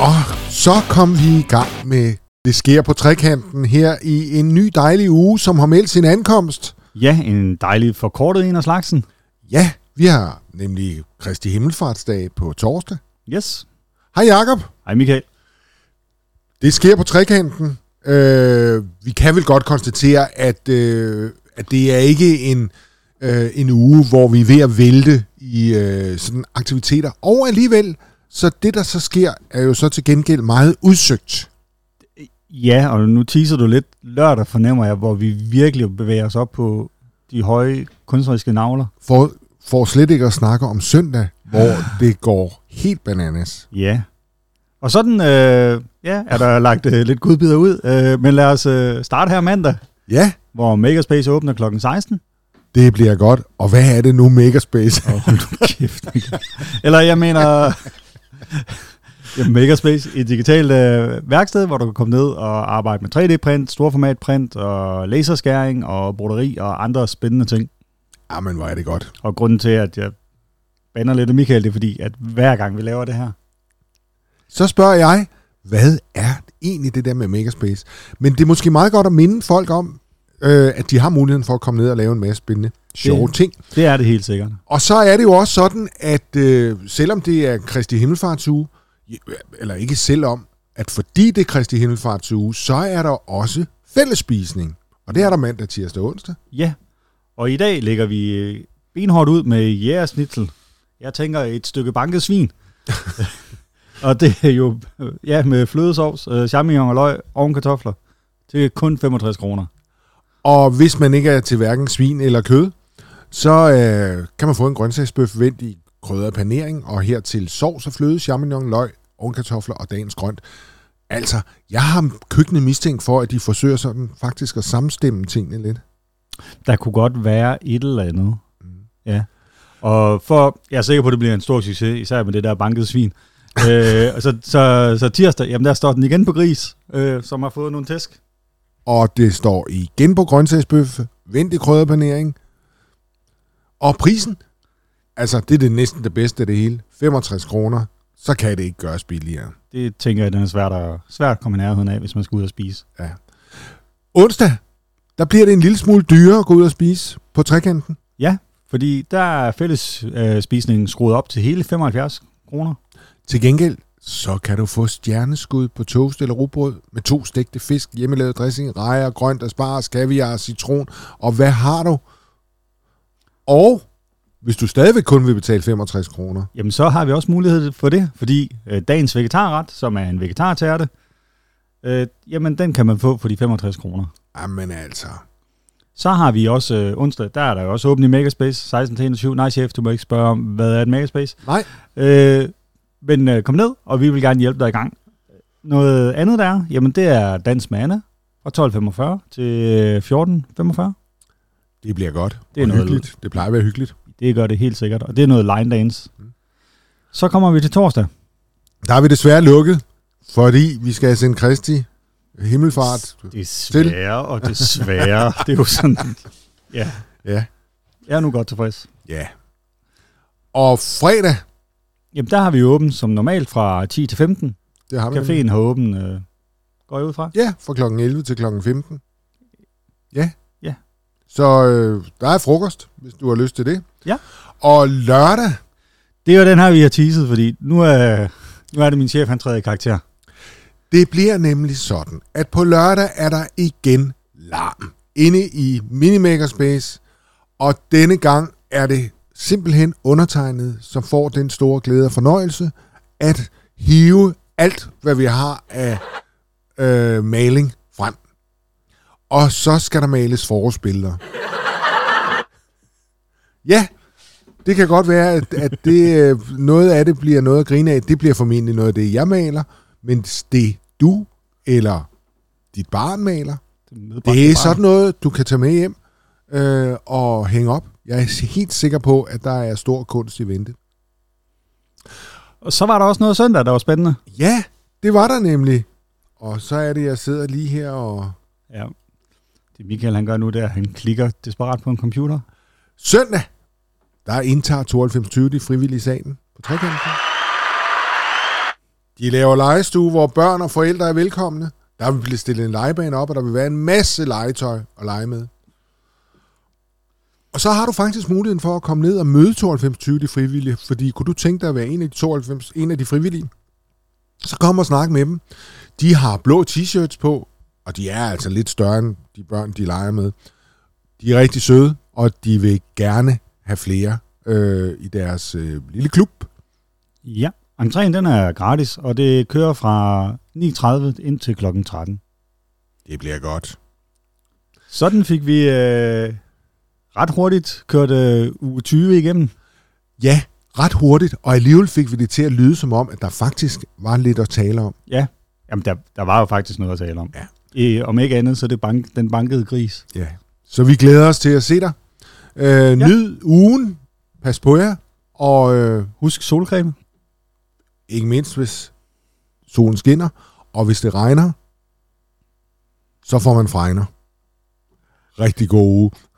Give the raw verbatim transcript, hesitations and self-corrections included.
Og så kom vi i gang med Det sker på Trekanten her i en ny dejlig uge, som har meldt sin ankomst. Ja, en dejlig forkortet en af slagsen. Ja, vi har nemlig Kristi Himmelfartsdag på torsdag. Yes. Hej Jakob. Hej Michael. Det sker på Trekanten. Øh, vi kan vel godt konstatere, at, øh, at det er ikke en, øh, en uge, hvor vi er ved at vælte i øh, sådan aktiviteter. Og alligevel, så det der så sker, er jo så til gengæld meget udsøgt. Ja, og nu teaser du lidt. Lørdag fornemmer jeg, hvor vi virkelig bevæger os op på de høje kunstneriske navler. For, for slet ikke at snakke om søndag, hvor det går helt bananas. Ja. Og sådan øh, ja, er der lagt øh, lidt godbidder ud. Øh, men lad os øh, starte her mandag, ja. Hvor Megaspace åbner klokken seksten. Det bliver godt. Og hvad er det nu, Megaspace? Oh, hold nu kæft. Eller jeg mener... Ja, Megaspace, et digitalt øh, værksted, hvor du kan komme ned og arbejde med tre D-print, storformatprint og laserskæring og broderi og andre spændende ting. Jamen, hvor er det godt. Og grunden til, at jeg bander lidt af Michael, det er fordi, at hver gang vi laver det her. Så spørger jeg, hvad er egentlig det der med Megaspace? Men det er måske meget godt at minde folk om, øh, at de har muligheden for at komme ned og lave en masse spændende, sjove det, ting. Det er det helt sikkert. Og så er det jo også sådan, at øh, selvom det er Kristi Himmelfartsuge, eller ikke selvom, at fordi det er Kristi Himmelfarts uge, så er der også fællesspisning. Og det er der mandag, tirsdag og onsdag. Ja, og i dag lægger vi benhårdt ud med jægersnitzel. Jeg tænker et stykke banket svin. Og det er jo ja, med flødesovs, champignon og løg, ovenkartofler. Det er kun femogtres kroner. Og hvis man ikke er til hverken svin eller kød, så øh, kan man få en grøntsagsbøf vendt i krydder panering, og hertil sovs og fløde, champignon, løg, ovenkartofler og dagens grønt. Altså, jeg har køkkenet mistænkt for, at de forsøger sådan faktisk at sammenstemme tingene lidt. Der kunne godt være et eller andet. Mm. Ja. Og for, jeg er sikker på, at det bliver en stor succes, især med det der bankede svin. øh, så, så, så tirsdag, jamen der står den igen på gris, øh, som har fået nogle tæsk. Og det står igen på grøntsagsbøf, vendt i krydderpanering. Og prisen? Altså, det er det næsten det bedste af det hele. femogtres kroner. Så kan det ikke gøres billigere. Det tænker jeg, den er svært at, svært at komme i nærheden af, hvis man skal ud og spise. Ja. Onsdag, der bliver det en lille smule dyrere at gå ud og spise på Trekanten. Ja, fordi der er fællesspisningen øh, skruet op til hele femoghalvfjerds kroner. Til gengæld, så kan du få stjerneskud på toast eller rugbrød med to stegte fisk, hjemmelavet dressing, rejer, grønt, asparges, kaviar, citron. Og hvad har du? Og... hvis du stadigvæk kun vil betale femogtres kroner. Jamen, så har vi også mulighed for det, fordi øh, dagens vegetarret, som er en vegetartærte, øh, jamen, den kan man få for de femogtres kroner. Jamen altså. Så har vi også øh, onsdag, der er der jo også åbent i Megaspace, seksten til enogtyve. Nej, chef, du må ikke spørge om, hvad er et Megaspace? Nej. Øh, men øh, kom ned, og vi vil gerne hjælpe dig i gang. Noget andet der er, jamen, det er dans med Anna fra tolv femogfyrre til fjorten femogfyrre. Det bliver godt. Det er noget hyggeligt. Det plejer at være hyggeligt. Det gør det helt sikkert, og det er noget line dance. Så kommer vi til torsdag. Der er vi desværre lukket, fordi vi skal sende Kristi Himmelfart desværre til. Og desværre. Det er jo sådan, ja. Ja. Jeg er nu godt tilfreds. Ja. Og fredag? Jamen, der har vi åbent som normalt fra ti til femten. Det har vi. Caféen har åbent, øh, går jeg ud fra? Ja, fra klokken elleve til klokken femten. Ja. Så øh, der er frokost, hvis du har lyst til det. Ja. Og lørdag... det er jo den her, vi har teaset, fordi nu er, nu er det min chef, han træder i karakter. Det bliver nemlig sådan, at på lørdag er der igen larm inde i Minimakerspace. Og denne gang er det simpelthen undertegnet, som får den store glæde og fornøjelse, at hive alt, hvad vi har af øh, maling frem. Og så skal der males forårsbilleder. Ja, det kan godt være, at, at det, noget af det bliver noget at grine af. Det bliver formentlig noget af det, jeg maler. Men det du eller dit barn maler, det, det er sådan noget, du kan tage med hjem øh, og hænge op. Jeg er helt sikker på, at der er stor kunst i vente. Og så var der også noget søndag, der var spændende. Ja, det var der nemlig. Og så er det, jeg sidder lige her og... ja. Det Michael han gør nu, det er, at han klikker desperat på en computer. Søndag, der indtager tooghalvfems tyve de frivillige i salen på Trekanten. De laver legestue, hvor børn og forældre er velkomne. Der vil blive stillet en legebane op, og der vil være en masse legetøj at lege med. Og så har du faktisk muligheden for at komme ned og møde tooghalvfems tyve de frivillige, fordi kunne du tænke dig at være en af de tooghalvfems, en af de frivillige, så kom og snak med dem. De har blå t-shirts på, og de er altså lidt større end de børn, de leger med. De er rigtig søde, og de vil gerne have flere øh, i deres øh, lille klub. Ja, entréen den er gratis, og det kører fra ni tredive ind til klokken tretten. Det bliver godt. Sådan fik vi øh, ret hurtigt kørt øh, uge tyve igennem. Ja, ret hurtigt, og alligevel fik vi det til at lyde som om, at der faktisk var lidt at tale om. Ja, jamen der, der var jo faktisk noget at tale om. Ja. I, om ikke andet, så det bank, den bankede gris. Ja, så vi glæder os til at se dig. Øh, ja. Nyd ugen, pas på jer, og øh, husk solcreme. Ikke mindst, hvis solen skinner, og hvis det regner, så får man fregner. Rigtig god uge.